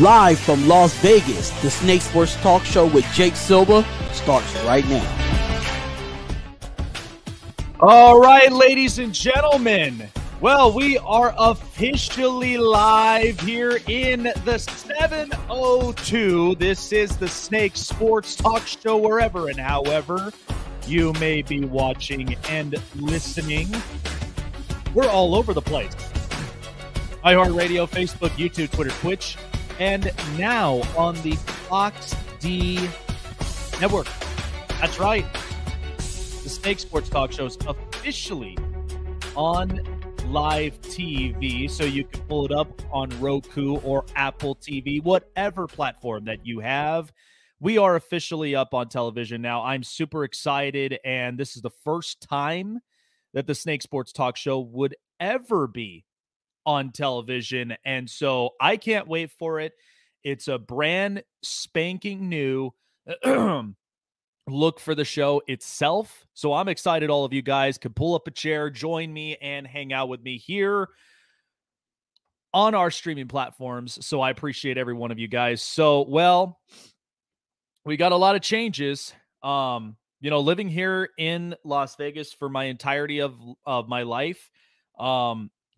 Live from Las Vegas, the Snake Sports Talk Show with Jake Silva starts right now. All right, ladies and gentlemen. Well, we are officially live here in the 702. This is the Snake Sports Talk Show, wherever and however you may be watching and listening. We're all over the place. iHeartRadio, Facebook, YouTube, Twitter, Twitch, and now on the Fox D Network. That's right. The Snake Sports Talk Show is officially on live TV, so you can pull it up on Roku or Apple TV, whatever platform that you have. We are officially up on television now. I'm super excited, and this is the first time that the Snake Sports Talk Show would ever be on television, and so I can't wait for it. It's a brand spanking new look for the show itself. So I'm excited all of you guys can pull up a chair, join me, and hang out with me here on our streaming platforms. So I appreciate every one of you guys. So, well, we got a lot of changes. You know, living here in Las Vegas for my entirety of my life,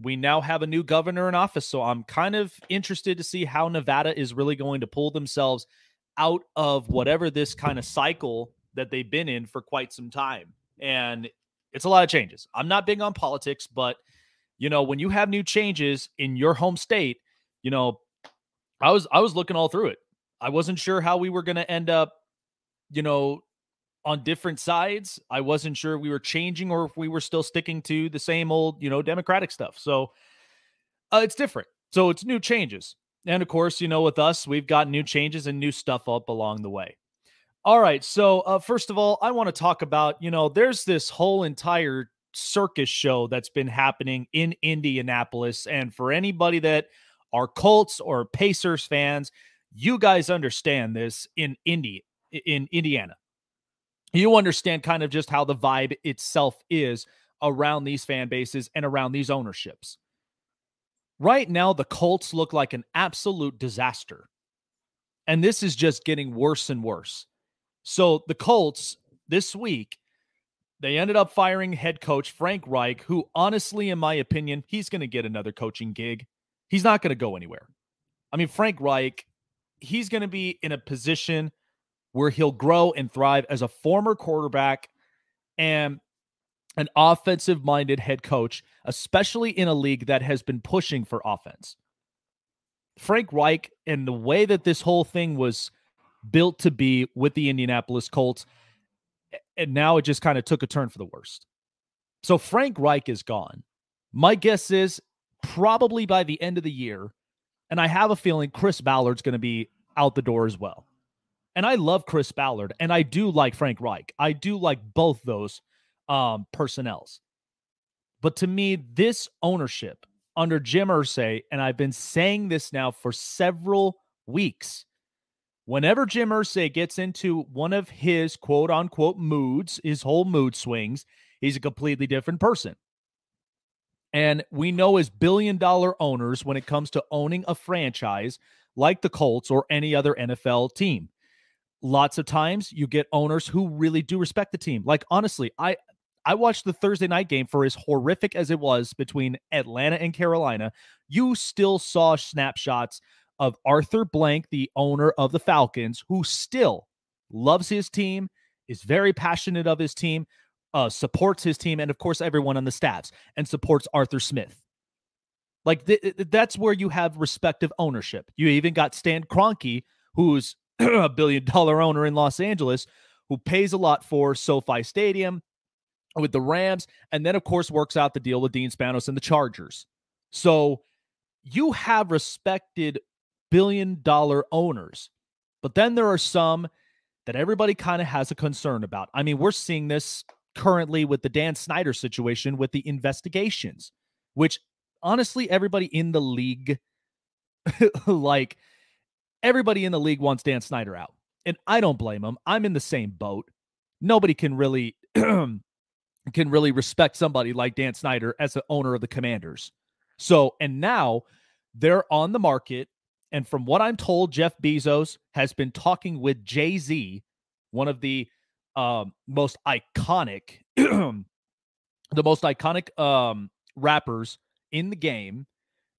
we now have a new governor in office. So I'm kind of interested to see how Nevada is really going to pull themselves out of whatever this kind of cycle that they've been in for quite some time. And it's a lot of changes. I'm not big on politics, but, you know, when you have new changes in your home state, you know, I was looking all through it. I wasn't sure how we were going to end up, you know, on different sides. I wasn't sure if we were changing or if we were still sticking to the same old, you know, Democratic stuff. So it's different. So it's new changes. And of course, you know, with us, we've got new changes and new stuff up along the way. All right. So first of all, I want to talk about, you know, there's this whole entire circus show that's been happening in Indianapolis. And for anybody that are Colts or Pacers fans, you guys understand this in Indiana. You understand kind of just how the vibe itself is around these fan bases and around these ownerships. Right now, the Colts look like an absolute disaster. And this is just getting worse and worse. So the Colts this week, they ended up firing head coach Frank Reich, who honestly, in my opinion, he's going to get another coaching gig. He's not going to go anywhere. I mean, Frank Reich, he's going to be in a position where he'll grow and thrive as a former quarterback and an offensive-minded head coach, especially in a league that has been pushing for offense. Frank Reich and the way that this whole thing was built to be with the Indianapolis Colts, and now it just kind of took a turn for the worst. So Frank Reich is gone. My guess is probably by the end of the year, and I have a feeling Chris Ballard's going to be out the door as well. And I love Chris Ballard, and I do like Frank Reich. I do like both those personnels. But to me, this ownership under Jim Irsay, and I've been saying this now for several weeks, whenever Jim Irsay gets into one of his quote-unquote moods, his whole mood swings, he's a completely different person. And we know as billion-dollar owners, when it comes to owning a franchise like the Colts or any other NFL team, lots of times you get owners who really do respect the team. Like, honestly, I watched the Thursday night game, for as horrific as it was between Atlanta and Carolina. You still saw snapshots of Arthur Blank, the owner of the Falcons, who still loves his team, is very passionate of his team, supports his team, and of course everyone on the staffs, and supports Arthur Smith. Like, that's where you have respective ownership. You even got Stan Kroenke, who's a billion-dollar owner in Los Angeles, who pays a lot for SoFi Stadium with the Rams, and then, of course, works out the deal with Dean Spanos and the Chargers. So you have respected billion-dollar owners, but then there are some that everybody kind of has a concern about. I mean, we're seeing this currently with the Dan Snyder situation with the investigations, which, honestly, everybody in the league, like, everybody in the league wants Dan Snyder out, and I don't blame him. I'm in the same boat. Nobody can really respect somebody like Dan Snyder as the owner of the Commanders. So, and now they're on the market, And from what I'm told, Jeff Bezos has been talking with Jay-Z, one of the most iconic, rappers in the game,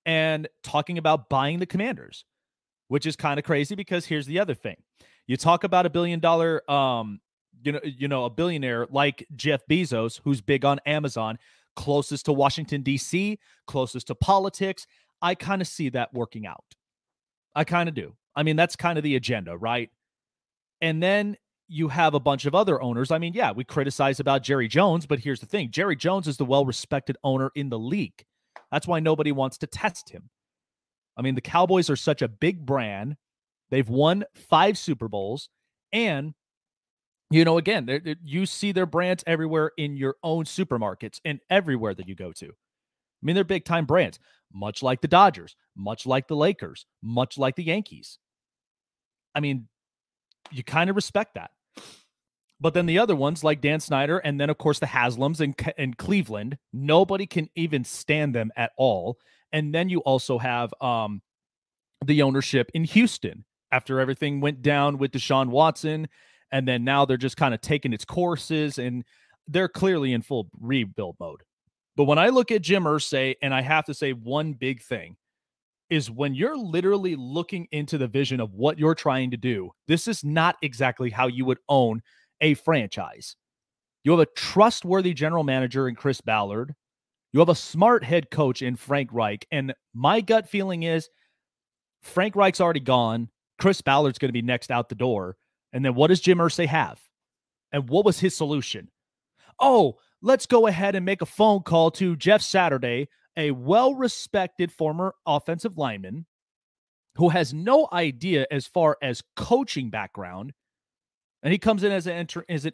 and talking about buying the Commanders, which is kind of crazy because here's the other thing. You talk about $1 billion, a billionaire like Jeff Bezos, who's big on Amazon, closest to Washington, D.C., closest to politics. I kind of see that working out. I kind of do. I mean, that's kind of the agenda, right? And then you have a bunch of other owners. I mean, yeah, we criticize about Jerry Jones, but here's the thing. Jerry Jones is the well-respected owner in the league. That's why nobody wants to test him. I mean, the Cowboys are such a big brand. They've won 5 Super Bowls. And, you know, again, you see their brands everywhere in your own supermarkets and everywhere that you go to. I mean, they're big-time brands, much like the Dodgers, much like the Lakers, much like the Yankees. I mean, you kind of respect that. But then the other ones like Dan Snyder and then, of course, the Haslams and Cleveland, nobody can even stand them at all. And then you also have the ownership in Houston after everything went down with Deshaun Watson. And then now they're just kind of taking its courses, and they're clearly in full rebuild mode. But when I look at Jim Irsay, and I have to say one big thing, is when you're literally looking into the vision of what you're trying to do, this is not exactly how you would own a franchise. You have a trustworthy general manager in Chris Ballard. You have a smart head coach in Frank Reich. And my gut feeling is Frank Reich's already gone. Chris Ballard's going to be next out the door. And then what does Jim Irsay have? And what was his solution? Oh, let's go ahead and make a phone call to Jeff Saturday, a well-respected former offensive lineman who has no idea as far as coaching background, and he comes in as an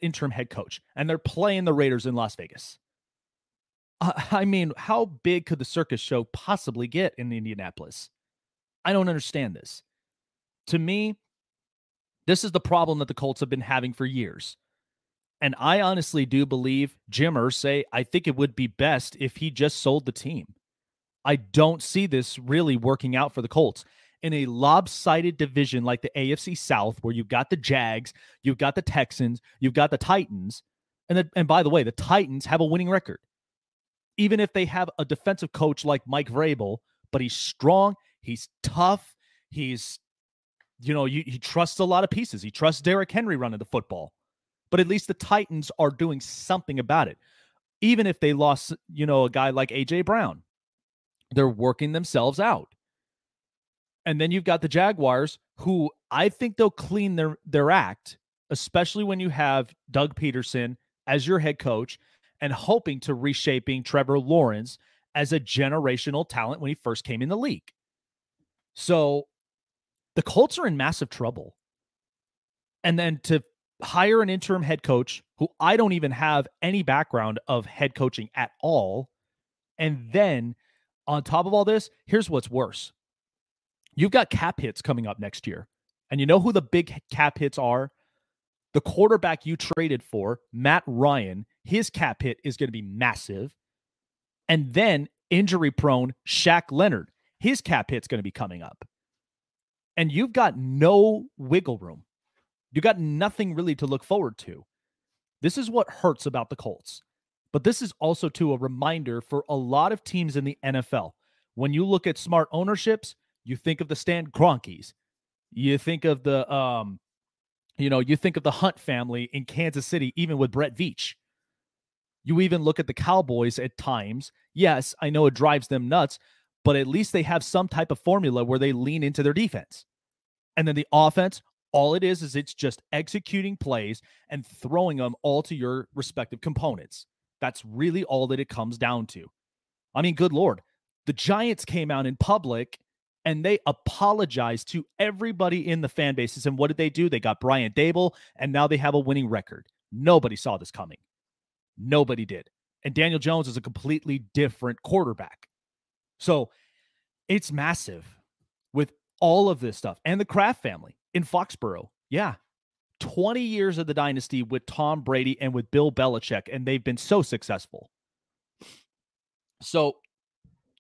interim head coach, and they're playing the Raiders in Las Vegas. I mean, how big could the circus show possibly get in Indianapolis? I don't understand this. To me, this is the problem that the Colts have been having for years. And I honestly do believe Jim Irsay, I think it would be best if he just sold the team. I don't see this really working out for the Colts. In a lopsided division like the AFC South, where you've got the Jags, you've got the Texans, you've got the Titans. And by the way, the Titans have a winning record. Even if they have a defensive coach like Mike Vrabel, but he's strong, he's tough, he's, you know, he trusts a lot of pieces. He trusts Derrick Henry running the football. But at least the Titans are doing something about it. Even if they lost, you know, a guy like AJ Brown, they're working themselves out. And then you've got the Jaguars, who I think they'll clean their act, especially when you have Doug Peterson as your head coach and hoping to reshaping Trevor Lawrence as a generational talent when he first came in the league. So the Colts are in massive trouble. And then to hire an interim head coach who I don't even have any background of head coaching at all. And then on top of all this, here's what's worse. You've got cap hits coming up next year. And you know who the big cap hits are? The quarterback you traded for, Matt Ryan, his cap hit is going to be massive. And then injury prone Shaq Leonard, his cap hit's going to be coming up. And you've got no wiggle room. You got nothing really to look forward to. This is what hurts about the Colts. But this is also, too, a reminder for a lot of teams in the NFL. When you look at smart ownerships, you think of the Stan Kroenkes. You think of the, you think of the Hunt family in Kansas City, even with Brett Veach. You even look at the Cowboys at times. Yes, I know it drives them nuts, but at least they have some type of formula where they lean into their defense. And then the offense, all it is it's just executing plays and throwing them all to your respective components. That's really all that it comes down to. I mean, good Lord, the Giants came out in public and they apologized to everybody in the fan bases. And what did they do? They got Brian Dable, and now they have a winning record. Nobody saw this coming. Nobody did. And Daniel Jones is a completely different quarterback. So it's massive with all of this stuff. And the Kraft family in Foxborough, yeah, 20 years of the dynasty with Tom Brady and with Bill Belichick, and they've been so successful. So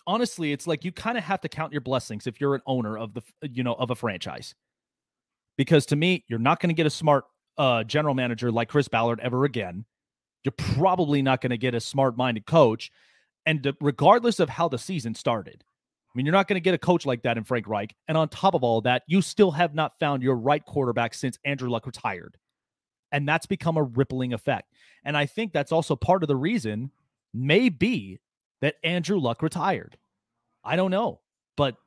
honestly, it's like you kind of have to count your blessings if you're an owner of the, you know, of a franchise. Because to me, you're not going to get a smart general manager like Chris Ballard ever again. You're probably not going to get a smart-minded coach. And regardless of how the season started, I mean, you're not going to get a coach like that in Frank Reich. And on top of all that, you still have not found your right quarterback since Andrew Luck retired. And that's become a rippling effect. And I think that's also part of the reason, maybe, that Andrew Luck retired. I don't know. But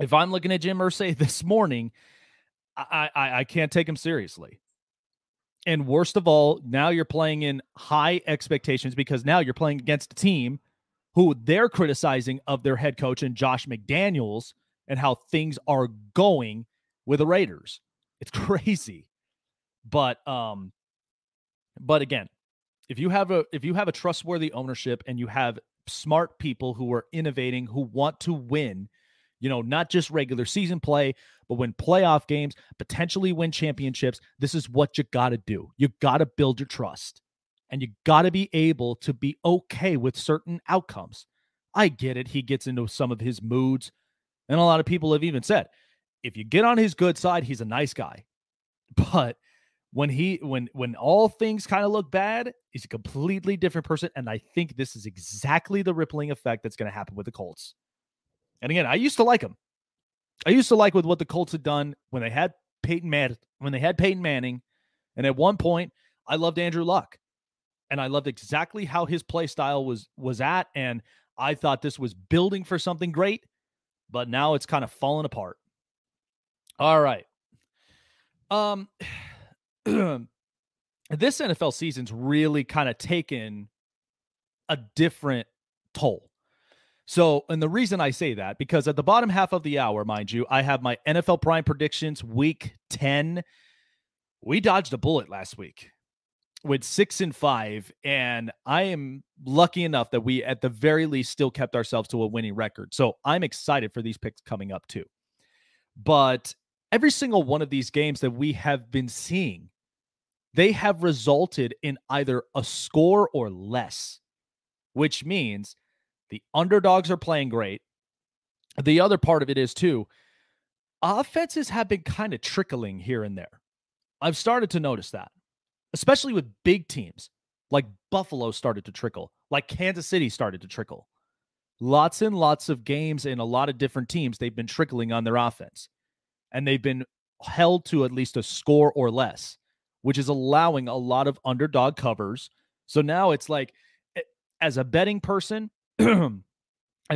if I'm looking at Jim Irsay this morning, I can't take him seriously. And worst of all, now you're playing in high expectations because now you're playing against a team who they're criticizing of their head coach and Josh McDaniels and how things are going with the Raiders. It's crazy. But again, if you have a trustworthy ownership and you have smart people who are innovating, who want to win, you know, not just regular season play, but win playoff games, potentially win championships, this is what you got to do. You got to build your trust and you got to be able to be okay with certain outcomes. I get it. He gets into some of his moods. And a lot of people have even said, if you get on his good side, he's a nice guy. But when all things kind of look bad, he's a completely different person. And I think this is exactly the rippling effect that's going to happen with the Colts. And again, I used to like him. I used to like with what the Colts had done when they had Peyton Manning. And at one point, I loved Andrew Luck. And I loved exactly how his play style was at. And I thought this was building for something great. But now it's kind of fallen apart. All right. This NFL season's really kind of taken a different toll. So, and the reason I say that, because at the bottom half of the hour, mind you, I have my NFL Prime predictions week 10. We dodged a bullet last week with 6-5, and I am lucky enough that we, at the very least, still kept ourselves to a winning record. So I'm excited for these picks coming up too. But every single one of these games that we have been seeing, they have resulted in either a score or less, which means the underdogs are playing great. The other part of it is, too, offenses have been kind of trickling here and there. I've started to notice that, especially with big teams like Buffalo started to trickle, like Kansas City started to trickle. Lots and lots of games and a lot of different teams, they've been trickling on their offense. And they've been held to at least a score or less, which is allowing a lot of underdog covers. So now it's like, as a betting person and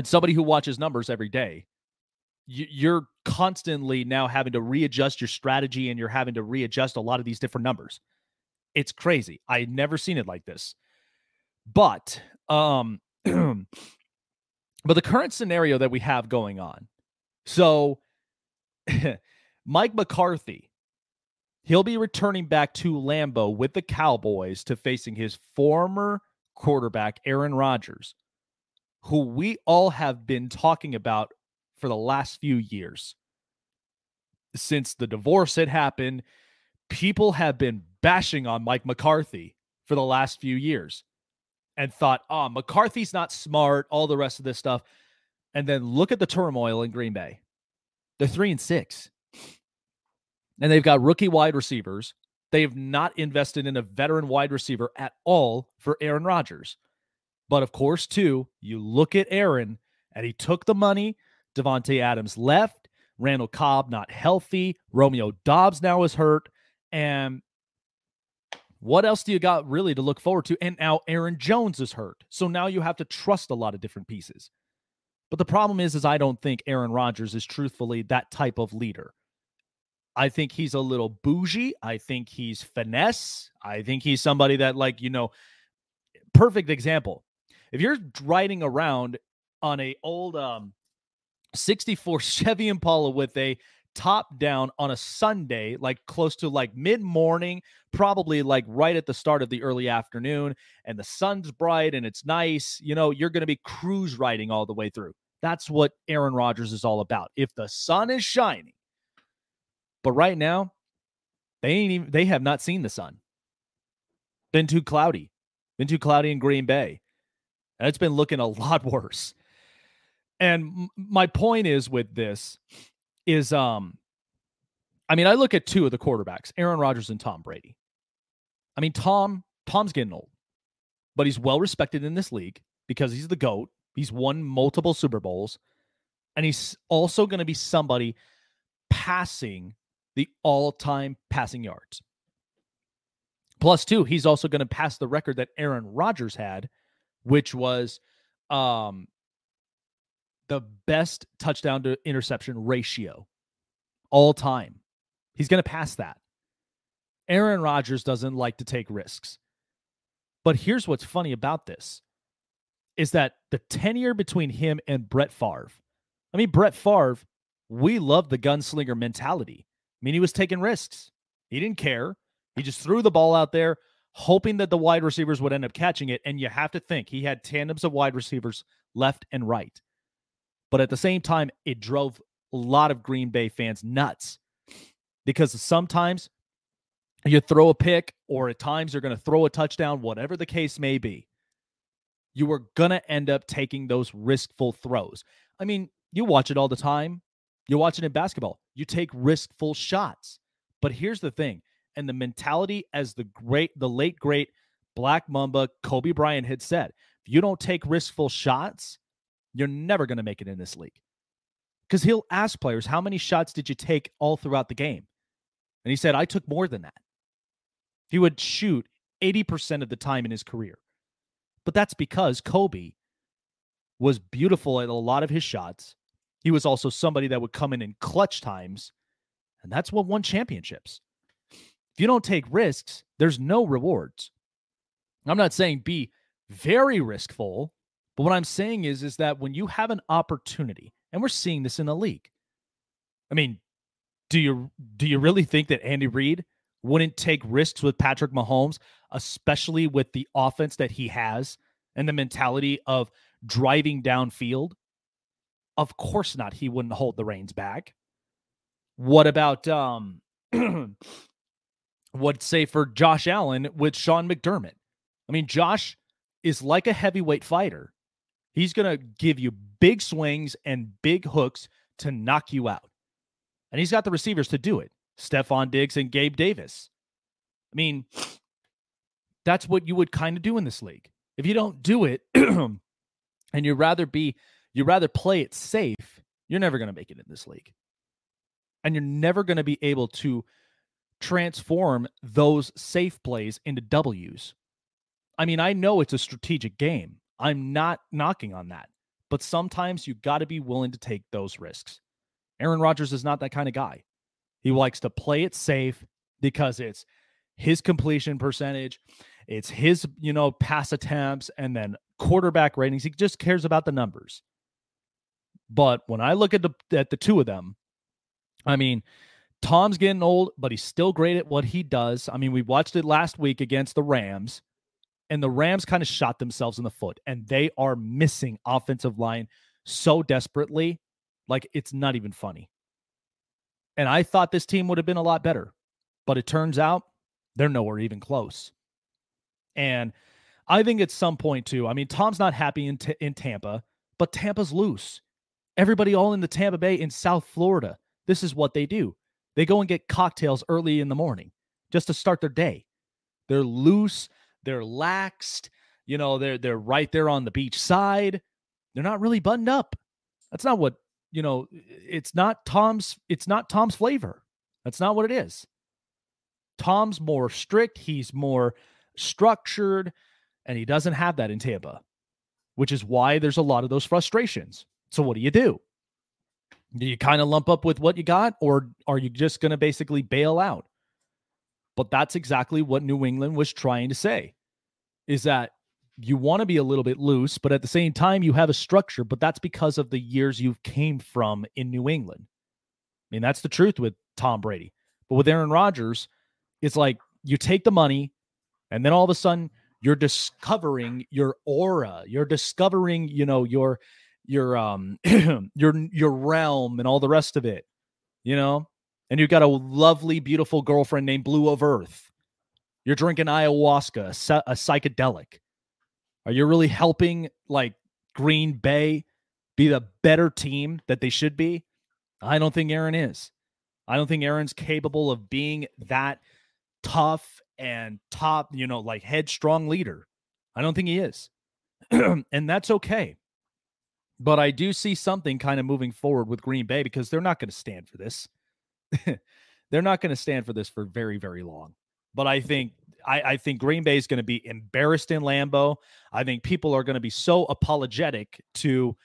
somebody who watches numbers every day, you're constantly now having to readjust your strategy and you're having to readjust a lot of these different numbers. It's crazy. I've never seen it like this. But, but the current scenario that we have going on, so Mike McCarthy, he'll be returning back to Lambeau with the Cowboys to facing his former quarterback, Aaron Rodgers, who we all have been talking about for the last few years. Since the divorce had happened, people have been bashing on Mike McCarthy for the last few years and thought, oh, McCarthy's not smart, all the rest of this stuff. And then look at the turmoil in Green Bay. They're 3-6, and they've got rookie wide receivers. They've not invested in a veteran wide receiver at all for Aaron Rodgers. But of course, too, you look at Aaron, and he took the money. Devontae Adams left. Randall Cobb not healthy. Romeo Doubs now is hurt. And what else do you got really to look forward to? And now Aaron Jones is hurt. So now you have to trust a lot of different pieces. But the problem is I don't think Aaron Rodgers is truthfully that type of leader. I think he's a little bougie. I think he's finesse. I think he's somebody that, like, you know, perfect example. If you're riding around on a old 64 Chevy Impala with a top down on a Sunday, like close to like mid-morning, probably like right at the start of the early afternoon, and the sun's bright and it's nice, you know, you're going to be cruise riding all the way through. That's what Aaron Rodgers is all about. If the sun is shining, but right now they have not seen the sun. Been too cloudy in Green Bay. And it's been looking a lot worse. And my point is with this is, I mean, I look at two of the quarterbacks, Aaron Rodgers and Tom Brady. I mean, Tom's getting old, but he's well respected in this league because he's the GOAT. He's won multiple Super Bowls, and he's also going to be somebody passing the all-time passing yards. Plus, two, he's also going to pass the record that Aaron Rodgers had, which was the best touchdown to interception ratio all time. He's going to pass that. Aaron Rodgers doesn't like to take risks. But here's what's funny about this. Is that the tenure between him and Brett Favre? I mean, Brett Favre, we love the gunslinger mentality. I mean, he was taking risks. He didn't care. He just threw the ball out there, hoping that the wide receivers would end up catching it. And you have to think he had tandems of wide receivers left and right. But at the same time, it drove a lot of Green Bay fans nuts because sometimes you throw a pick, or at times you're going to throw a touchdown, whatever the case may be. You are going to end up taking those riskful throws. I mean, you watch it all the time. You watch it in basketball. You take riskful shots. But here's the thing. And the mentality, as the late great Black Mamba Kobe Bryant had said, if you don't take riskful shots, you're never going to make it in this league. Because he'll ask players, how many shots did you take all throughout the game? And he said, I took more than that. He would shoot 80% of the time in his career. But that's because Kobe was beautiful at a lot of his shots. He was also somebody that would come in clutch times, and that's what won championships. If you don't take risks, there's no rewards. I'm not saying be very riskful, but what I'm saying is that when you have an opportunity, and we're seeing this in the league, I mean, do you really think that Andy Reid wouldn't take risks with Patrick Mahomes, especially with the offense that he has and the mentality of driving downfield? Of course not. He wouldn't hold the reins back. What about what say for Josh Allen with Sean McDermott? I mean, Josh is like a heavyweight fighter. He's going to give you big swings and big hooks to knock you out. And he's got the receivers to do it. Stephon Diggs and Gabe Davis. I mean, that's what you would kind of do in this league. If you don't do it and you rather play it safe, you're never going to make it in this league. And you're never going to be able to transform those safe plays into W's. I mean, I know it's a strategic game. I'm not knocking on that. But sometimes you got to be willing to take those risks. Aaron Rodgers is not that kind of guy. He likes to play it safe because it's his completion percentage, it's his, pass attempts, and then quarterback ratings. He just cares about the numbers. But when I look at the two of them, I mean, Tom's getting old, but he's still great at what he does. I mean, we watched it last week against the Rams, and the Rams kind of shot themselves in the foot, and they are missing offensive line so desperately, like it's not even funny. And I thought this team would have been a lot better, but it turns out they're nowhere even close. And I think at some point too, I mean, Tom's not happy in Tampa, but Tampa's loose. Everybody all in the Tampa Bay in South Florida, this is what they do. They go and get cocktails early in the morning just to start their day. They're loose. They're laxed. They're right there on the beach side. They're not really buttoned up. That's not what, it's not Tom's flavor. That's not what it is. Tom's more strict. He's more structured, and he doesn't have that in Tampa, which is why there's a lot of those frustrations. So what do? Do you kind of lump up with what you got, or are you just going to basically bail out? But that's exactly what New England was trying to say, is that you want to be a little bit loose, but at the same time, you have a structure, but that's because of the years you've came from in New England. I mean, that's the truth with Tom Brady. But with Aaron Rodgers, it's like you take the money, and then all of a sudden, you're discovering your aura. You're discovering, your your realm and all the rest of it, and you've got a lovely, beautiful girlfriend named Blue of Earth. You're drinking ayahuasca, a psychedelic. Are you really helping like Green Bay be the better team that they should be? I don't think Aaron is. I don't think Aaron's capable of being that tough and top, you know, like headstrong leader. I don't think he is. And that's okay. But I do see something kind of moving forward with Green Bay, because they're not going to stand for this. They're not going to stand for this for very, very long. But I think Green Bay is going to be embarrassed in Lambeau. I think people are going to be so apologetic to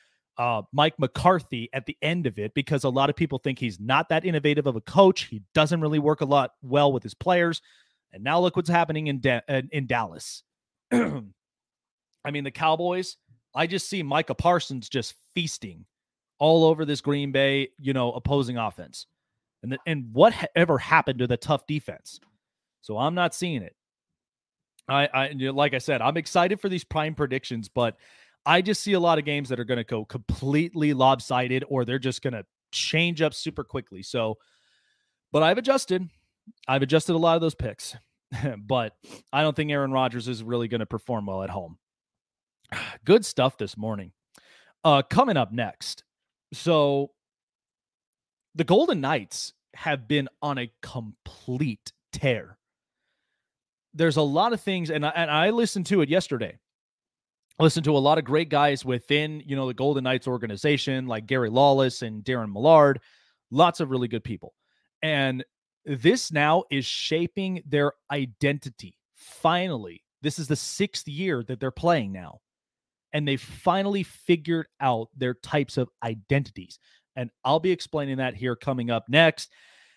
Mike McCarthy at the end of it, because a lot of people think he's not that innovative of a coach. He doesn't really work a lot well with his players. And now look what's happening in Dallas. I mean, the Cowboys, I just see Micah Parsons just feasting all over this Green Bay, you know, opposing offense. And whatever happened to the tough defense? So I'm not seeing it. Like I said, I'm excited for these prime predictions, but I just see a lot of games that are going to go completely lopsided, or they're just going to change up super quickly. So, but I've adjusted a lot of those picks, but I don't think Aaron Rodgers is really going to perform well at home. Good stuff this morning. Coming up next. So the Golden Knights have been on a complete tear. There's a lot of things, and I listened to it yesterday. I listened to a lot of great guys within, you know, the Golden Knights organization, like Gary Lawless and Darren Millard, lots of really good people. And this now is shaping their identity. Finally, this is the 6th year that they're playing now. And they finally figured out their types of identities. And I'll be explaining that here coming up next.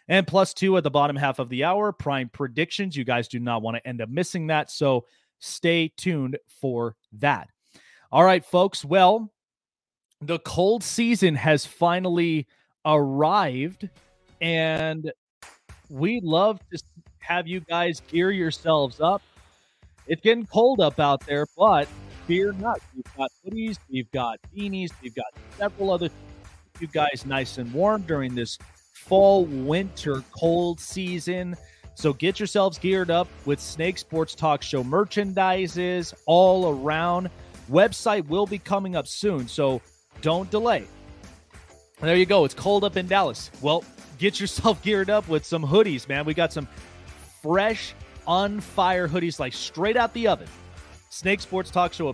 And +2 at the bottom half of the hour, prime predictions. You guys do not want to end up missing that. So stay tuned for that. All right, folks. Well, the cold season has finally arrived, and we love to have you guys gear yourselves up. It's getting cold up out there, but fear not. We've got hoodies, we've got beanies, we've got several other things to keep you guys nice and warm during this fall, winter, cold season. So get yourselves geared up with Snake Sports Talk Show merchandises all around. Website will be coming up soon, so don't delay. There you go. It's cold up in Dallas. Well, get yourself geared up with some hoodies, man. We got some fresh, on-fire hoodies, like straight out the oven. Snake Sports Talk Show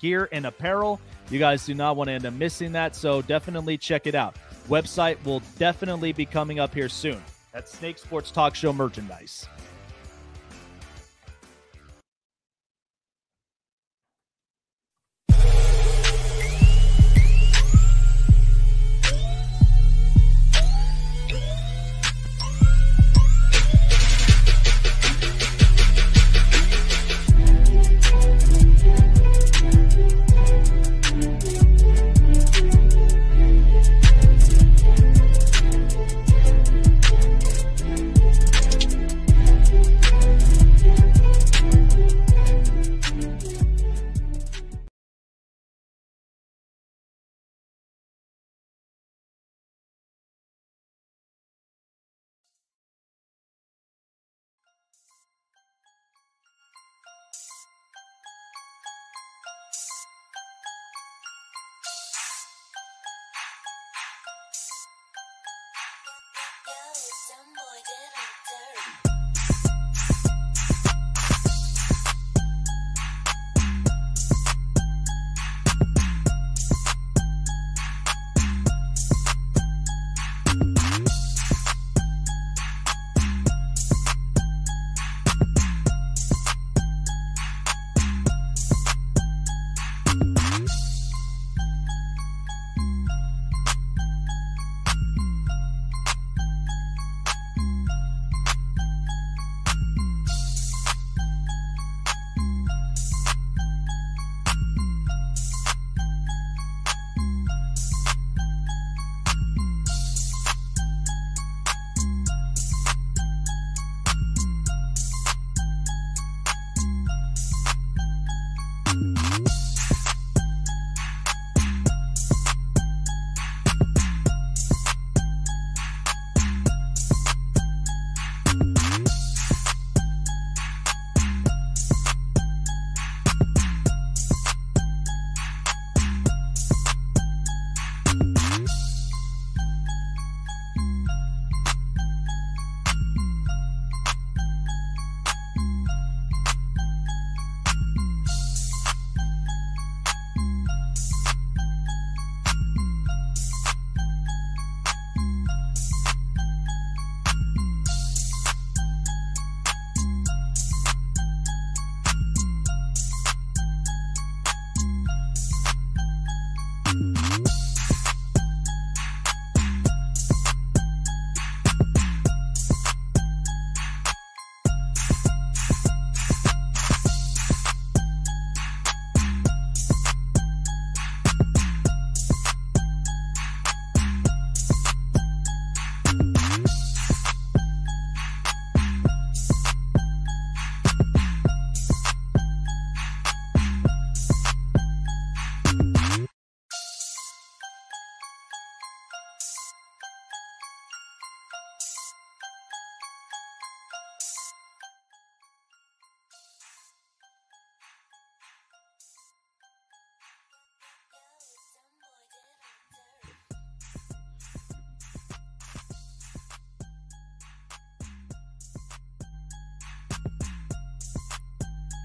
gear and apparel. You guys do not want to end up missing that, so definitely check it out. Website will definitely be coming up here soon. That's Snake Sports Talk Show merchandise.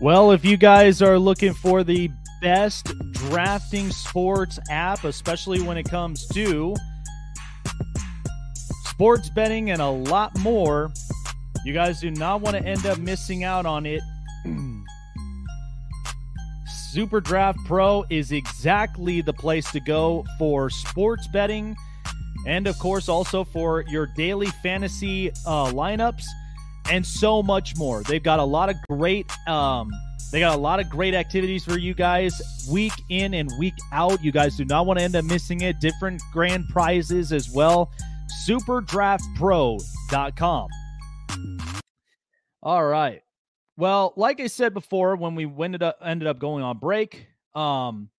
Well, if you guys are looking for the best drafting sports app, especially when it comes to sports betting and a lot more, you guys do not want to end up missing out on it. SuperDraft Pro is exactly the place to go for sports betting and, of course, also for your daily fantasy lineups and so much more. They've got a lot of great activities for you guys week in and week out. You guys do not want to end up missing it. Different grand prizes as well. SuperDraftPro.com. All right. Well, like I said before, when we ended up going on break, so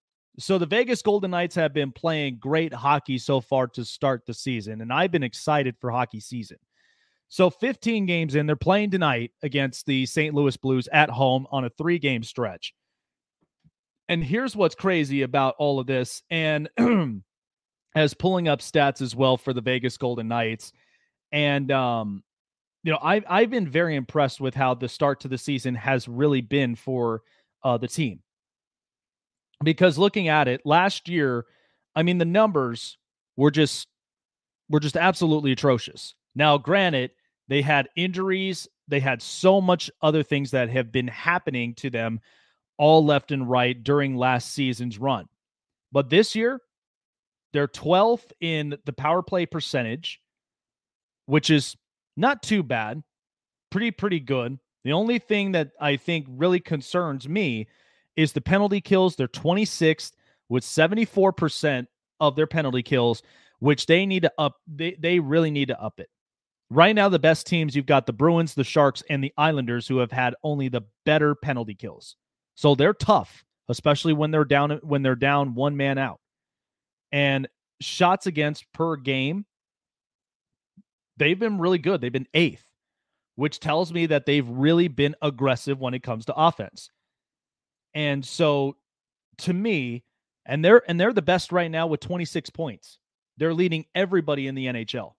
the Vegas Golden Knights have been playing great hockey so far to start the season, and I've been excited for hockey season. So 15 games in, they're playing tonight against the St. Louis Blues at home on a 3-game stretch. And here's what's crazy about all of this, and as pulling up stats as well for the Vegas Golden Knights, and you know, I've been very impressed with how the start to the season has really been for the team. Because looking at it last year, I mean, the numbers were just absolutely atrocious. Now, granted, they had injuries. They had so much other things that have been happening to them all left and right during last season's run. But this year, they're 12th in the power play percentage, which is not too bad. Pretty good. The only thing that I think really concerns me is the penalty kills. They're 26th with 74% of their penalty kills, which they need to up. They really need to up it. Right now, the best teams, you've got the Bruins, the Sharks, and the Islanders, who have had only the better penalty kills. So they're tough, especially when they're down one man out. And shots against per game, they've been really good. They've been 8th, which tells me that they've really been aggressive when it comes to offense. And so to me, and they're the best right now with 26 points. They're leading everybody in the NHL.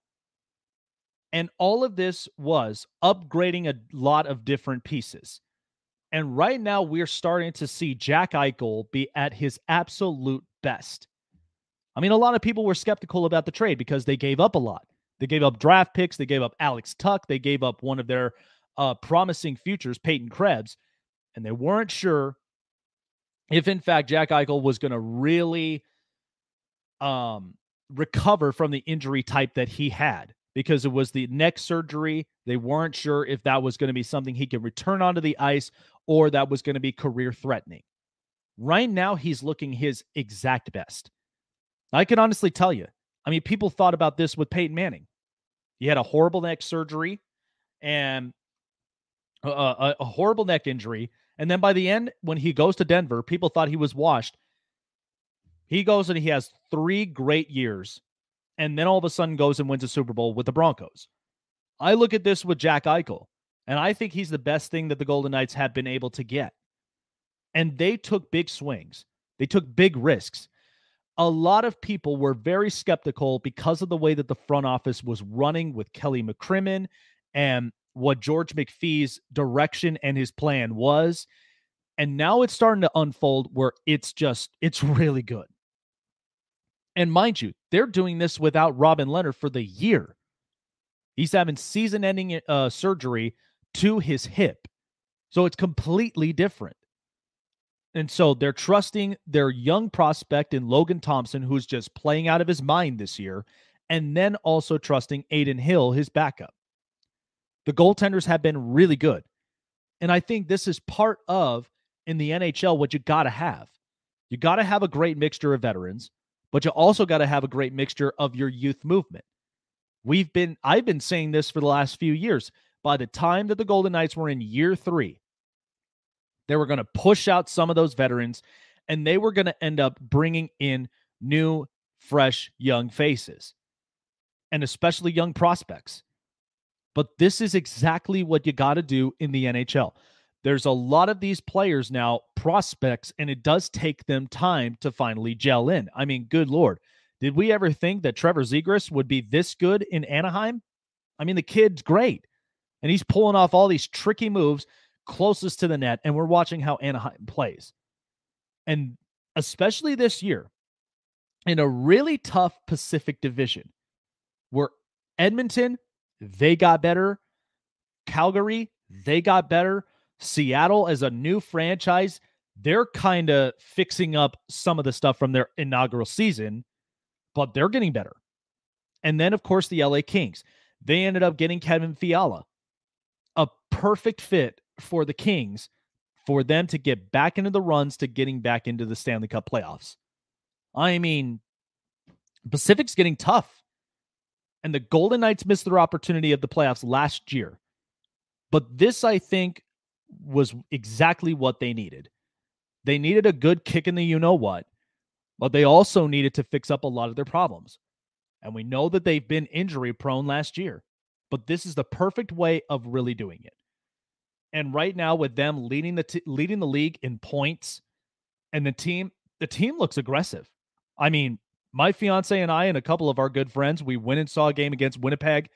And all of this was upgrading a lot of different pieces. And right now we're starting to see Jack Eichel be at his absolute best. I mean, a lot of people were skeptical about the trade because they gave up a lot. They gave up draft picks. They gave up Alex Tuck. They gave up one of their promising futures, Peyton Krebs, and they weren't sure if, in fact, Jack Eichel was going to really recover from the injury type that he had, because it was the neck surgery. They weren't sure if that was going to be something he could return onto the ice or that was going to be career-threatening. Right now, he's looking his exact best. I can honestly tell you, I mean, people thought about this with Peyton Manning. He had a horrible neck surgery and a horrible neck injury. And then by the end, when he goes to Denver, people thought he was washed. He goes and he has 3 great years, and then all of a sudden goes and wins a Super Bowl with the Broncos. I look at this with Jack Eichel, and I think he's the best thing that the Golden Knights have been able to get. And they took big swings. They took big risks. A lot of people were very skeptical because of the way that the front office was running with Kelly McCrimmon and what George McPhee's direction and his plan was. And now it's starting to unfold where it's really good. And mind you, they're doing this without Robin Leonard for the year. He's having season-ending surgery to his hip. So it's completely different. And so they're trusting their young prospect in Logan Thompson, who's just playing out of his mind this year, and then also trusting Adin Hill, his backup. The goaltenders have been really good. And I think this is part of, in the NHL, what you got to have. You got to have a great mixture of veterans, but you also got to have a great mixture of your youth movement. I've been saying this for the last few years. By the time that the Golden Knights were in year 3, they were going to push out some of those veterans, and they were going to end up bringing in new, fresh, young faces, and especially young prospects. But this is exactly what you got to do in the NHL. There's a lot of these players now, prospects, and it does take them time to finally gel in. I mean, good Lord. Did we ever think that Trevor Zegras would be this good in Anaheim? I mean, the kid's great, and he's pulling off all these tricky moves, closest to the net, and we're watching how Anaheim plays. And especially this year, in a really tough Pacific division, where Edmonton, they got better. Calgary, they got better. Seattle, as a new franchise, they're kind of fixing up some of the stuff from their inaugural season, but they're getting better. And then, of course, the LA Kings. They ended up getting Kevin Fiala, a perfect fit for the Kings, for them to get back into the runs to getting back into the Stanley Cup playoffs. I mean, Pacific's getting tough. And the Golden Knights missed their opportunity of the playoffs last year. But this, I think, was exactly what they needed. They needed a good kick in the you-know-what, but they also needed to fix up a lot of their problems. And we know that they've been injury-prone last year, but this is the perfect way of really doing it. And right now, with them leading the league in points, and the team looks aggressive. I mean, my fiance and I and a couple of our good friends, we went and saw a game against Winnipeg.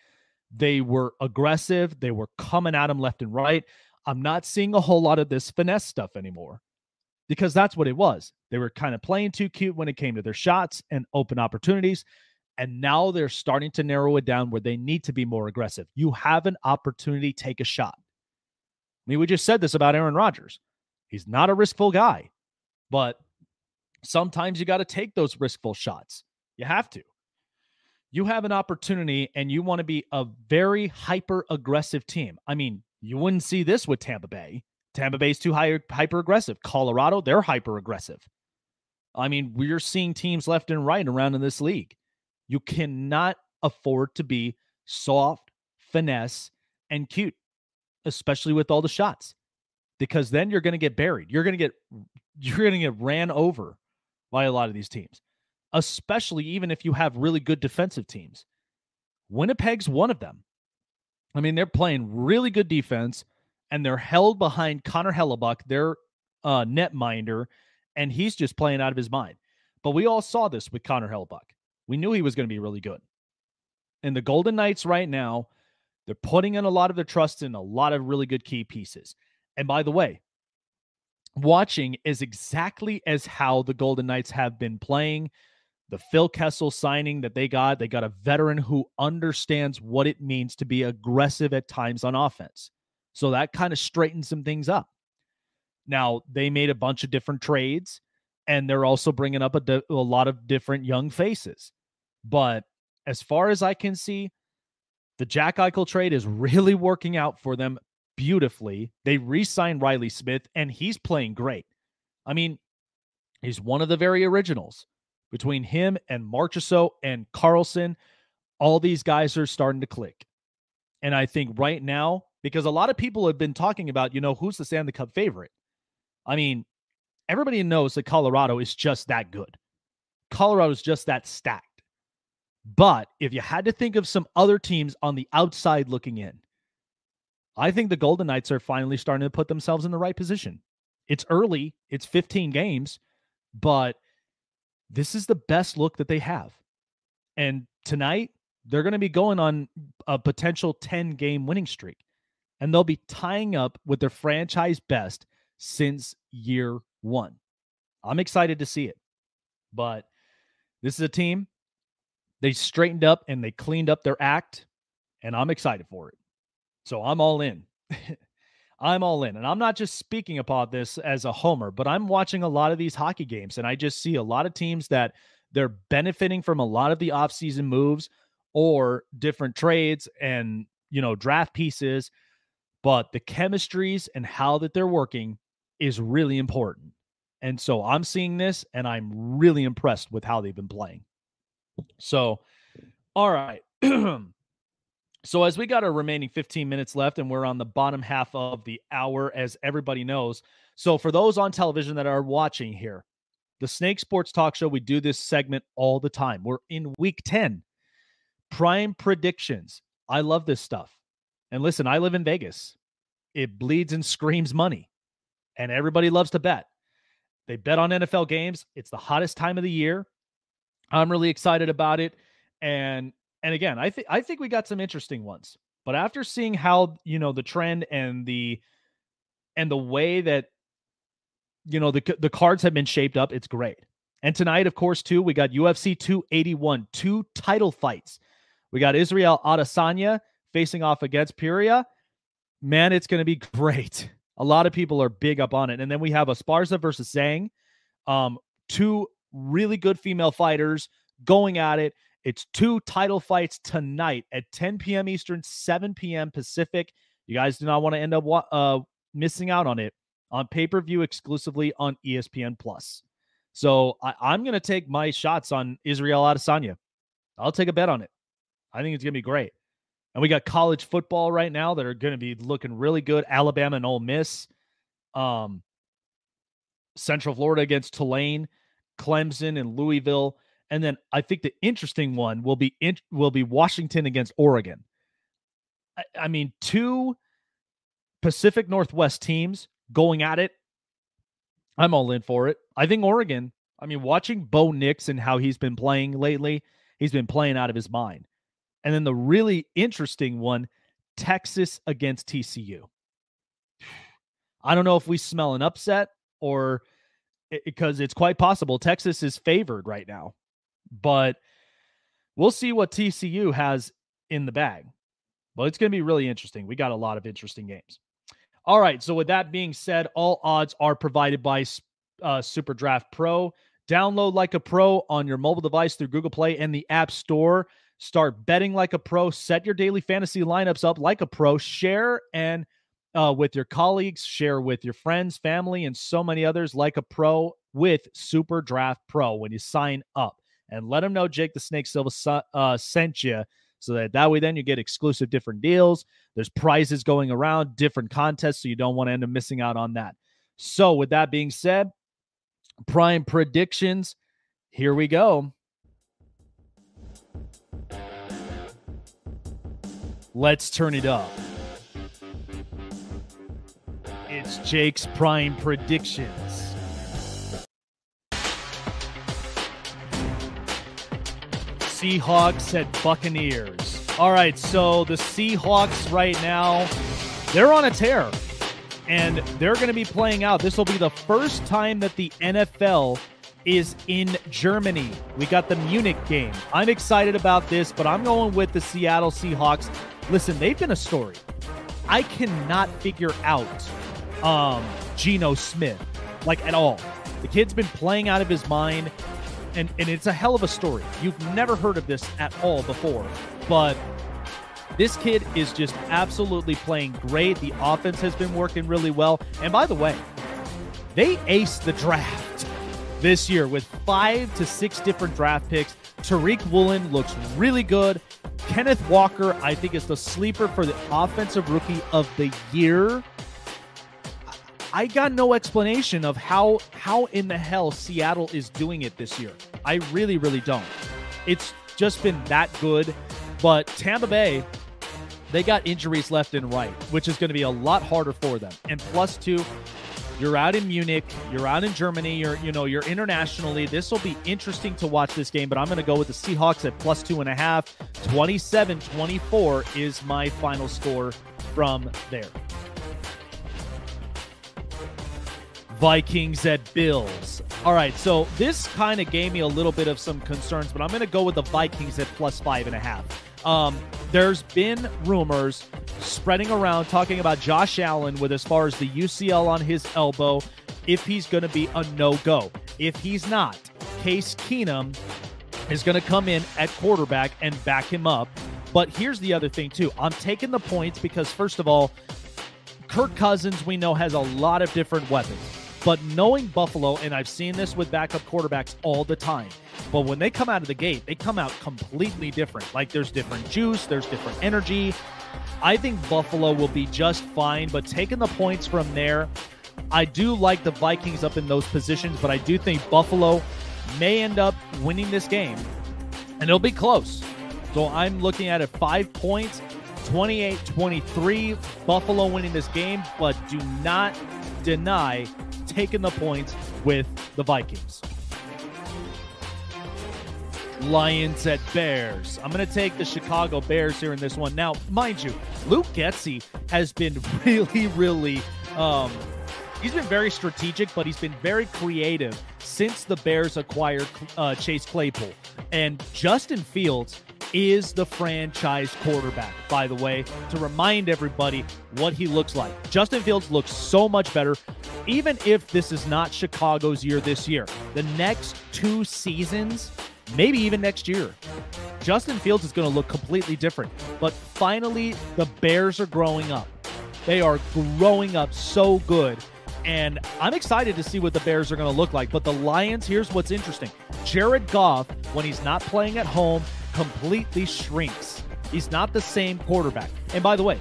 They were aggressive. They were coming at them left and right. I'm not seeing a whole lot of this finesse stuff anymore, because that's what it was. They were kind of playing too cute when it came to their shots and open opportunities. And now they're starting to narrow it down where they need to be more aggressive. You have an opportunity, take a shot. I mean, we just said this about Aaron Rodgers. He's not a riskful guy, but sometimes you got to take those riskful shots. You have to. You have an opportunity, and you want to be a very hyper-aggressive team. I mean, you wouldn't see this with Tampa Bay. Tampa Bay's too hyper-aggressive. Colorado, they're hyper-aggressive. I mean, we're seeing teams left and right around in this league. You cannot afford to be soft, finesse, and cute, especially with all the shots, because then you're going to get buried. You're going to get ran over by a lot of these teams, especially even if you have really good defensive teams. Winnipeg's one of them. I mean, they're playing really good defense, and they're held behind Connor Hellebuck, their netminder, and he's just playing out of his mind. But we all saw this with Connor Hellebuck. We knew he was going to be really good. And the Golden Knights right now, they're putting in a lot of their trust in a lot of really good key pieces. And by the way, watching is exactly as how the Golden Knights have been playing. The Phil Kessel signing that they got a veteran who understands what it means to be aggressive at times on offense. So that kind of straightens some things up. Now, they made a bunch of different trades, and they're also bringing up a lot of different young faces. But as far as I can see, the Jack Eichel trade is really working out for them beautifully. They re-signed Riley Smith, and he's playing great. I mean, he's one of the very originals. Between him and Marchessault and Carlson, all these guys are starting to click. And I think right now, because a lot of people have been talking about, you know, who's the Stanley Cup favorite? I mean, everybody knows that Colorado is just that good. Colorado is just that stacked. But if you had to think of some other teams on the outside looking in, I think the Golden Knights are finally starting to put themselves in the right position. It's early. It's 15 games, but this is the best look that they have. And tonight, they're going to be going on a potential 10-game winning streak, and they'll be tying up with their franchise best since year one. I'm excited to see it, but this is a team. They straightened up and they cleaned up their act, and I'm excited for it. So I'm all in. I'm all in. And I'm not just speaking about this as a homer, but I'm watching a lot of these hockey games, and I just see a lot of teams that they're benefiting from a lot of the offseason moves or different trades and, you know, draft pieces. But the chemistries and how that they're working is really important. And so I'm seeing this, and I'm really impressed with how they've been playing. So, all right. So as we got our remaining 15 minutes left, and we're on the bottom half of the hour, as everybody knows. So for those on television that are watching here, the Snake Sports Talk Show, we do this segment all the time. We're in week 10. Prime predictions. I love this stuff. And listen, I live in Vegas. It bleeds and screams money. And everybody loves to bet. They bet on NFL games. It's the hottest time of the year. I'm really excited about it. And again, I think we got some interesting ones. But after seeing how, you know, the trend and the and the way that, you know, the cards have been shaped up, it's great. And tonight, of course, too, we got UFC 281, two title fights. We got Israel Adesanya facing off against Piera. Man, it's going to be great. A lot of people are big up on it. And then we have Esparza versus Zhang. Two really good female fighters going at it. It's two title fights tonight at 10 p.m. Eastern, 7 p.m. Pacific. You guys do not want to end up missing out on it, on pay-per-view exclusively on ESPN+. So I'm going to take my shots on Israel Adesanya. I'll take a bet on it. I think it's going to be great. And we got college football right now that are going to be looking really good. Alabama and Ole Miss. Central Florida against Tulane. Clemson and Louisville. And then I think the interesting one will be Washington against Oregon. I mean, two Pacific Northwest teams going at it. I'm all in for it. I think Oregon, I mean, watching Bo Nix and how he's been playing lately, he's been playing out of his mind. And then the really interesting one, Texas against TCU. I don't know if we smell an upset or because it's quite possible Texas is favored right now. But we'll see what TCU has in the bag. But it's going to be really interesting. We got a lot of interesting games. All right, so with that being said, all odds are provided by SuperDraft Pro. Download Like a Pro on your mobile device through Google Play and the App Store. Start betting like a pro. Set your daily fantasy lineups up like a pro. Share and with your colleagues. Share with your friends, family, and so many others like a pro with SuperDraft Pro when you sign up. And let them know Jake the Snake Silva sent you so that way then you get exclusive different deals. There's prizes going around, different contests, so you don't want to end up missing out on that. So with that being said, Prime Predictions, here we go. Let's turn it up. It's Jake's Prime Predictions. Seahawks at Buccaneers. All right, so the Seahawks right now, they're on a tear, and they're going to be playing out. This will be the first time that the NFL is in Germany. We got the Munich game. I'm excited about this, but I'm going with the Seattle Seahawks. Listen, they've been a story. I cannot figure out Geno Smith, like, at all. The kid's been playing out of his mind. And it's a hell of a story. You've never heard of this at all before. But this kid is just absolutely playing great. The offense has been working really well. And by the way, they aced the draft this year with 5 to 6 different draft picks. Tariq Woolen looks really good. Kenneth Walker, I think, is the sleeper for the Offensive Rookie of the Year. I got no explanation of how in the hell Seattle is doing it this year. I really, really don't. It's just been that good. But Tampa Bay, they got injuries left and right, which is going to be a lot harder for them. And plus two, you're out in Munich, you're out in Germany, you're internationally. This will be interesting to watch this game, but I'm going to go with the Seahawks at +2.5. 27-24 is my final score from there. Vikings at Bills. All right, so this kind of gave me a little bit of some concerns, but I'm going to go with the Vikings at +5.5. There's been rumors spreading around talking about Josh Allen with as far as the UCL on his elbow, if he's going to be a no-go. If he's not, Case Keenum is going to come in at quarterback and back him up. But here's the other thing, too. I'm taking the points because, first of all, Kirk Cousins, we know, has a lot of different weapons. But knowing Buffalo, and I've seen this with backup quarterbacks all the time, but when they come out of the gate, they come out completely different. Like, there's different juice, there's different energy. I think Buffalo will be just fine, but taking the points from there, I do like the Vikings up in those positions, but I do think Buffalo may end up winning this game, and it'll be close. So I'm looking at it 5 points, 28-23, Buffalo winning this game, but do not deny taking the points with the Vikings. Lions at Bears. I'm going to take the Chicago Bears here in this one. Now, mind you, Luke Getsy has been really, really He's been very strategic, but he's been very creative since the Bears acquired Chase Claypool. And Justin Fields is the franchise quarterback, by the way, to remind everybody what he looks like. Justin Fields looks so much better, even if this is not Chicago's year this year. The next two seasons, maybe even next year, Justin Fields is going to look completely different. But finally, the Bears are growing up. They are growing up so good. And I'm excited to see what the Bears are going to look like. But the Lions, here's what's interesting. Jared Goff, when he's not playing at home, completely shrinks. He's not the same quarterback. And by the way,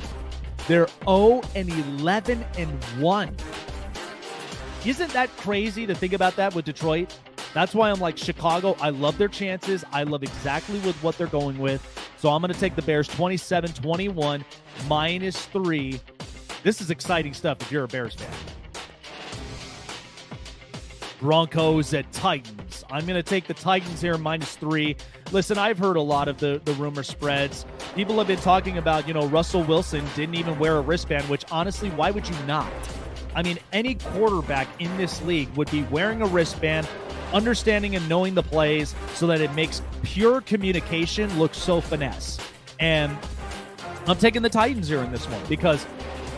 they're 0-11-1. Isn't that crazy to think about that with Detroit? That's why I'm like, Chicago, I love their chances. I love exactly with what they're going with. So I'm going to take the Bears 27-21, -3. This is exciting stuff if you're a Bears fan. Broncos at Titans. I'm going to take the Titans here, -3. Listen, I've heard a lot of the rumor spreads. People have been talking about, you know, Russell Wilson didn't even wear a wristband, which honestly, why would you not? I mean, any quarterback in this league would be wearing a wristband, understanding and knowing the plays so that it makes pure communication look so finesse. And I'm taking the Titans here in this one because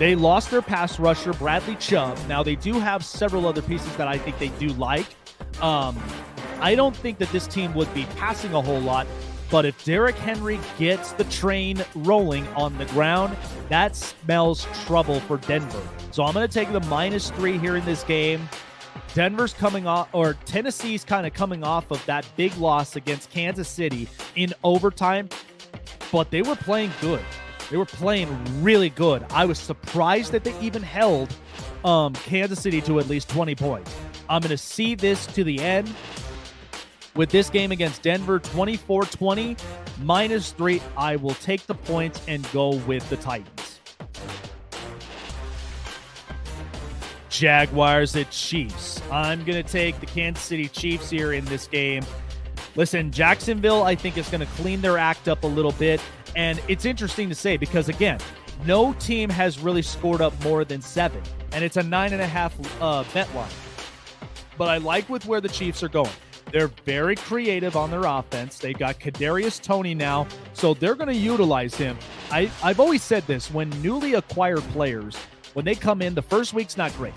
they lost their pass rusher, Bradley Chubb. Now, they do have several other pieces that I think they do like. I don't think that this team would be passing a whole lot, but if Derrick Henry gets the train rolling on the ground, that smells trouble for Denver. So I'm going to take the -3 here in this game. Denver's coming off, or Tennessee's kind of coming off of that big loss against Kansas City in overtime, but they were playing good. They were playing really good. I was surprised that they even held Kansas City to at least 20 points. I'm going to see this to the end with this game against Denver, 24-20, -3. I will take the points and go with the Titans. Jaguars at Chiefs. I'm going to take the Kansas City Chiefs here in this game. Listen, Jacksonville, I think, is going to clean their act up a little bit. And it's interesting to say because, again, no team has really scored up more than 7. And it's a 9.5 bet line. But I like with where the Chiefs are going. They're very creative on their offense. They got Kadarius Toney now, so they're going to utilize him. I've always said this. When newly acquired players, when they come in, the first week's not great.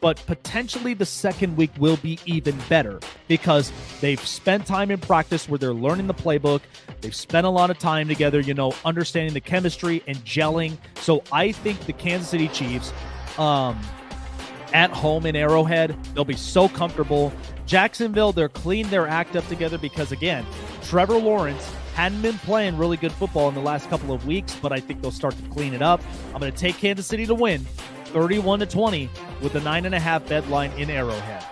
But potentially the second week will be even better because they've spent time in practice where they're learning the playbook. They've spent a lot of time together, you know, understanding the chemistry and gelling. So I think the Kansas City Chiefs at home in Arrowhead, they'll be so comfortable. Jacksonville, they're clean their act up together because, again, Trevor Lawrence hadn't been playing really good football in the last couple of weeks, but I think they'll start to clean it up. I'm going to take Kansas City to win 31-20 with a 9.5 bet line in Arrowhead.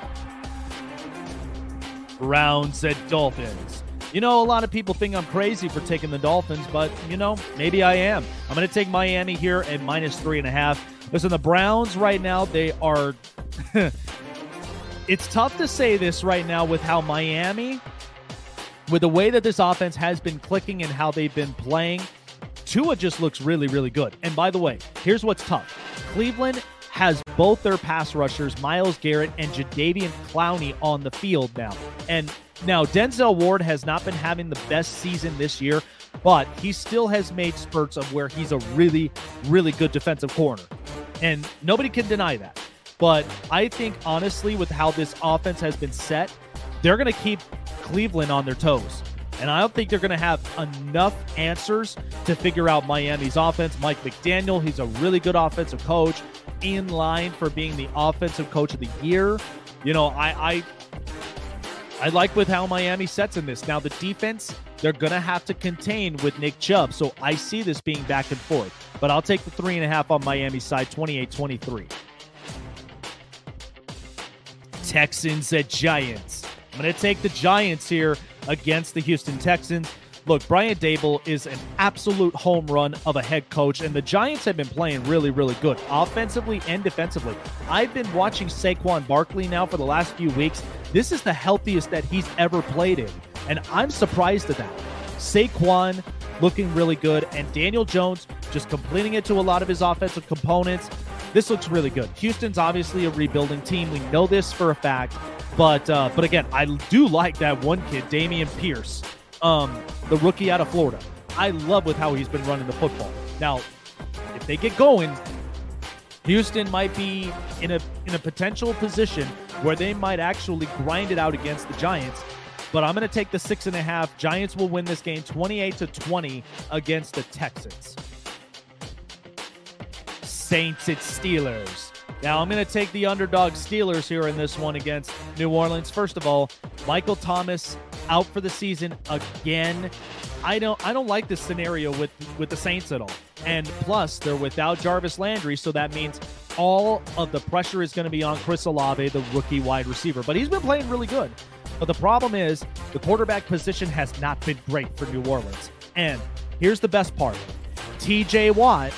Browns at Dolphins. You know, a lot of people think I'm crazy for taking the Dolphins, but, you know, maybe I am. I'm going to take Miami here at -3.5. Listen, the Browns right now, they are... It's tough to say this right now with how Miami... With the way that this offense has been clicking and how they've been playing, Tua just looks really, really good. And by the way, here's what's tough. Cleveland has both their pass rushers, Myles Garrett and Jadeveon Clowney, on the field now. And now Denzel Ward has not been having the best season this year, but he still has made spurts of where he's a really, really good defensive corner. And nobody can deny that. But I think, honestly, with how this offense has been set, they're going to keep Cleveland on their toes. And I don't think they're going to have enough answers to figure out Miami's offense. Mike McDaniel, he's a really good offensive coach, in line for being the offensive coach of the year. You know, I like with how Miami sets in this. Now, the defense, they're going to have to contain with Nick Chubb. So I see this being back and forth. But I'll take the 3.5 on Miami's side, 28-23. Texans at Giants. I'm going to take the Giants here against the Houston Texans. Look, Brian Dable is an absolute home run of a head coach, and the Giants have been playing really, really good, offensively and defensively. I've been watching Saquon Barkley now for the last few weeks. This is the healthiest that he's ever played in, and I'm surprised at that. Saquon looking really good, and Daniel Jones just completing it to a lot of his offensive components. this looks really good. Houston's obviously a rebuilding team. We know this for a fact. But again, I do like that one kid, Damian Pierce, the rookie out of Florida. I love with how he's been running the football. Now, if they get going, Houston might be in a potential position where they might actually grind it out against the Giants. But I'm going to take the 6.5. Giants will win this game 28-20 against the Texans. Saints at Steelers. Now, I'm going to take the underdog Steelers here in this one against New Orleans. First of all, Michael Thomas out for the season again. I don't like this scenario with the Saints at all. And plus, they're without Jarvis Landry, so that means all of the pressure is going to be on Chris Olave, the rookie wide receiver. But he's been playing really good. But the problem is the quarterback position has not been great for New Orleans. And here's the best part. T.J. Watt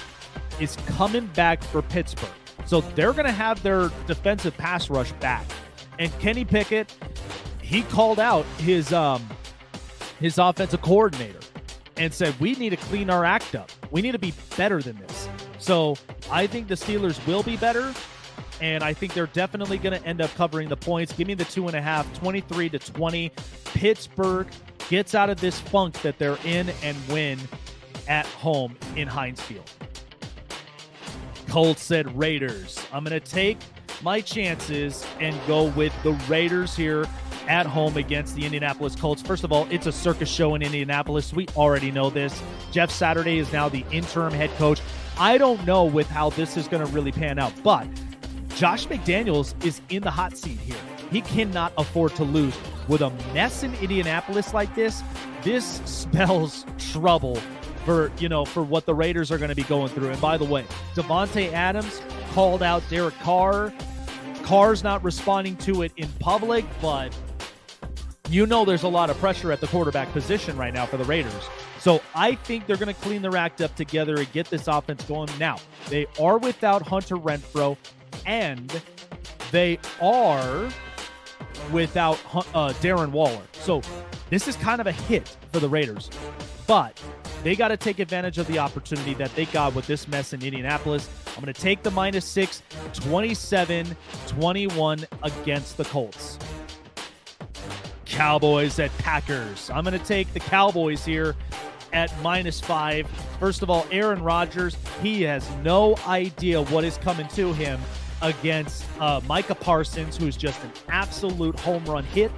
is coming back for Pittsburgh. So they're going to have their defensive pass rush back. And Kenny Pickett, he called out his offensive coordinator and said, we need to clean our act up. We need to be better than this. So I think the Steelers will be better, and I think they're definitely going to end up covering the points. Give me the 2.5, 23-20. Pittsburgh gets out of this funk that they're in and win at home in Heinz Field. Colts said Raiders. I'm going to take my chances and go with the Raiders here at home against the Indianapolis Colts. First of all, it's a circus show in Indianapolis. We already know this. Jeff Saturday is now the interim head coach. I don't know with how this is going to really pan out, but Josh McDaniels is in the hot seat here. He cannot afford to lose. With a mess in Indianapolis like this, this spells trouble for what the Raiders are going to be going through. And by the way, Devontae Adams called out Derek Carr. Carr's not responding to it in public, but there's a lot of pressure at the quarterback position right now for the Raiders. So I think they're going to clean their act up together and get this offense going. Now, they are without Hunter Renfrow, and they are without Darren Waller. So this is kind of a hit for the Raiders, but they got to take advantage of the opportunity that they got with this mess in Indianapolis. I'm going to take the -6, 27-21 against the Colts. Cowboys at Packers. I'm going to take the Cowboys here at -5. First of all, Aaron Rodgers, he has no idea what is coming to him against Micah Parsons, who's just an absolute home run hit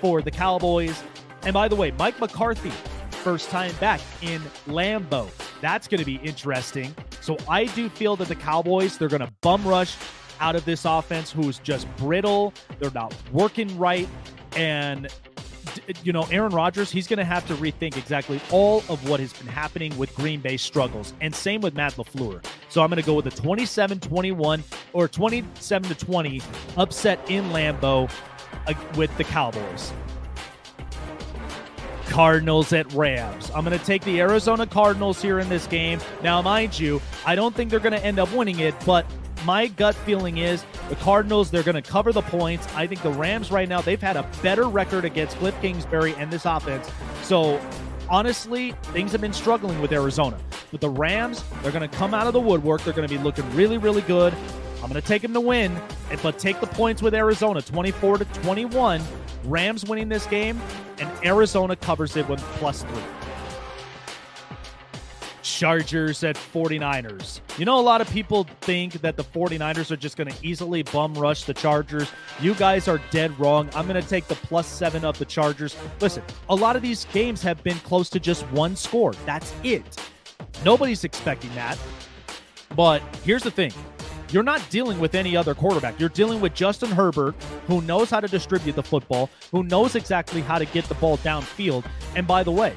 for the Cowboys. And by the way, Mike McCarthy, first time back in Lambeau. That's going to be interesting. So I do feel that the Cowboys, they're going to bum rush out of this offense who's just brittle. They're not working right. And, Aaron Rodgers, he's going to have to rethink exactly all of what has been happening with Green Bay struggles. And same with Matt LaFleur. So I'm going to go with a 27-21 or 27-20 upset in Lambeau with the Cowboys. Cardinals at Rams. I'm going to take the Arizona Cardinals here in this game. Now, mind you, I don't think they're going to end up winning it, but my gut feeling is the Cardinals, they're going to cover the points. I think the Rams right now, they've had a better record against Cliff Kingsbury and this offense. So, honestly, things have been struggling with Arizona. But the Rams, they're going to come out of the woodwork. They're going to be looking really, really good. I'm going to take them to win, but take the points with Arizona, 24-21. Rams winning this game, and Arizona covers it with +3. Chargers at 49ers. A lot of people think that the 49ers are just going to easily bum rush the Chargers. You guys are dead wrong. I'm going to take the +7 of the Chargers. Listen, a lot of these games have been close to just one score. That's it. Nobody's expecting that. But here's the thing. You're not dealing with any other quarterback. You're dealing with Justin Herbert, who knows how to distribute the football, who knows exactly how to get the ball downfield. And by the way,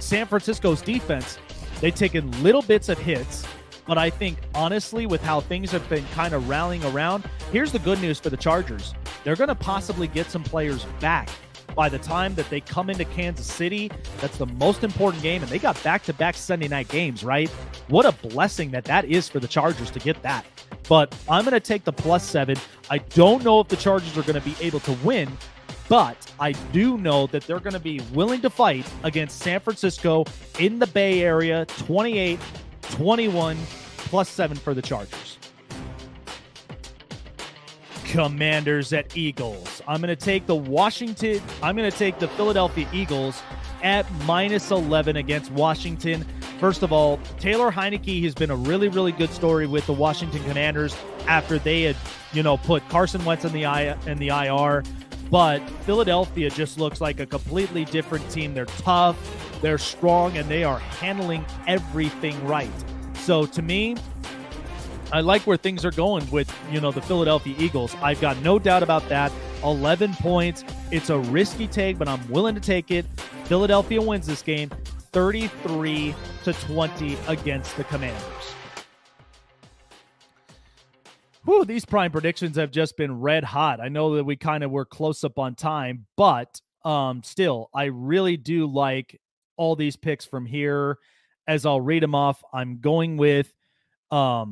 San Francisco's defense, they've taken little bits of hits, but I think, honestly, with how things have been kind of rallying around, here's the good news for the Chargers. They're going to possibly get some players back by the time that they come into Kansas City. That's the most important game, and they got back-to-back Sunday night games, right? What a blessing that is for the Chargers to get that. But I'm going to take the +7. I don't know if the Chargers are going to be able to win, but I do know that they're going to be willing to fight against San Francisco in the Bay Area, 28-21, +7 for the Chargers. Commanders at Eagles. I'm going to take the Philadelphia Eagles at -11 against Washington. First of all, Taylor Heineke has been a really, really good story with the Washington Commanders after they had, put Carson Wentz in the IR. But Philadelphia just looks like a completely different team. They're tough, they're strong, and they are handling everything right. So to me, I like where things are going with, the Philadelphia Eagles. I've got no doubt about that. 11 points. It's a risky take, but I'm willing to take it. Philadelphia wins this game 33-20 against the Commanders. Whew, these prime predictions have just been red hot. I know that we kind of were close up on time, but still, I really do like all these picks from here. As I'll read them off, I'm going with a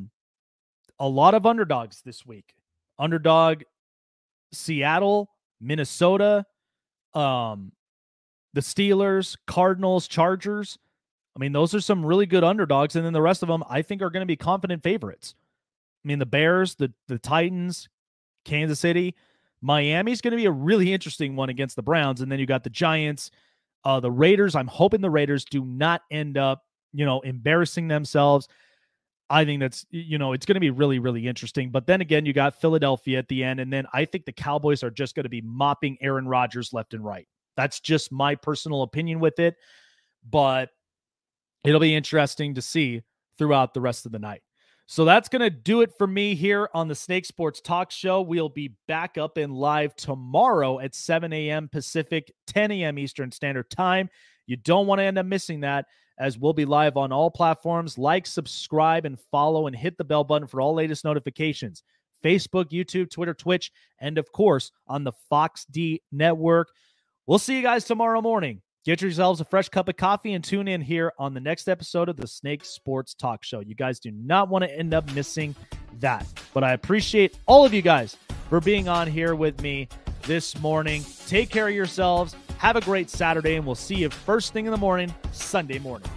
lot of underdogs this week. Underdog Seattle, Minnesota, the Steelers, Cardinals, Chargers. I mean, those are some really good underdogs. And then the rest of them, I think, are going to be confident favorites. I mean, the Bears, the Titans, Kansas City. Miami's going to be a really interesting one against the Browns. And then you got the Giants, the Raiders. I'm hoping the Raiders do not end up, embarrassing themselves. I think that's, it's going to be really, really interesting. But then again, you got Philadelphia at the end. And then I think the Cowboys are just going to be mopping Aaron Rodgers left and right. That's just my personal opinion with it. But it'll be interesting to see throughout the rest of the night. So that's going to do it for me here on the Snake Sports Talk Show. We'll be back up and live tomorrow at 7 a.m. Pacific, 10 a.m. Eastern Standard Time. You don't want to end up missing that, as we'll be live on all platforms. Like, subscribe, and follow, and hit the bell button for all latest notifications. Facebook, YouTube, Twitter, Twitch, and, of course, on the Fox D Network. We'll see you guys tomorrow morning. Get yourselves a fresh cup of coffee and tune in here on the next episode of the Snake Sports Talk Show. You guys do not want to end up missing that. But I appreciate all of you guys for being on here with me this morning. Take care of yourselves. Have a great Saturday, and we'll see you first thing in the morning, Sunday morning.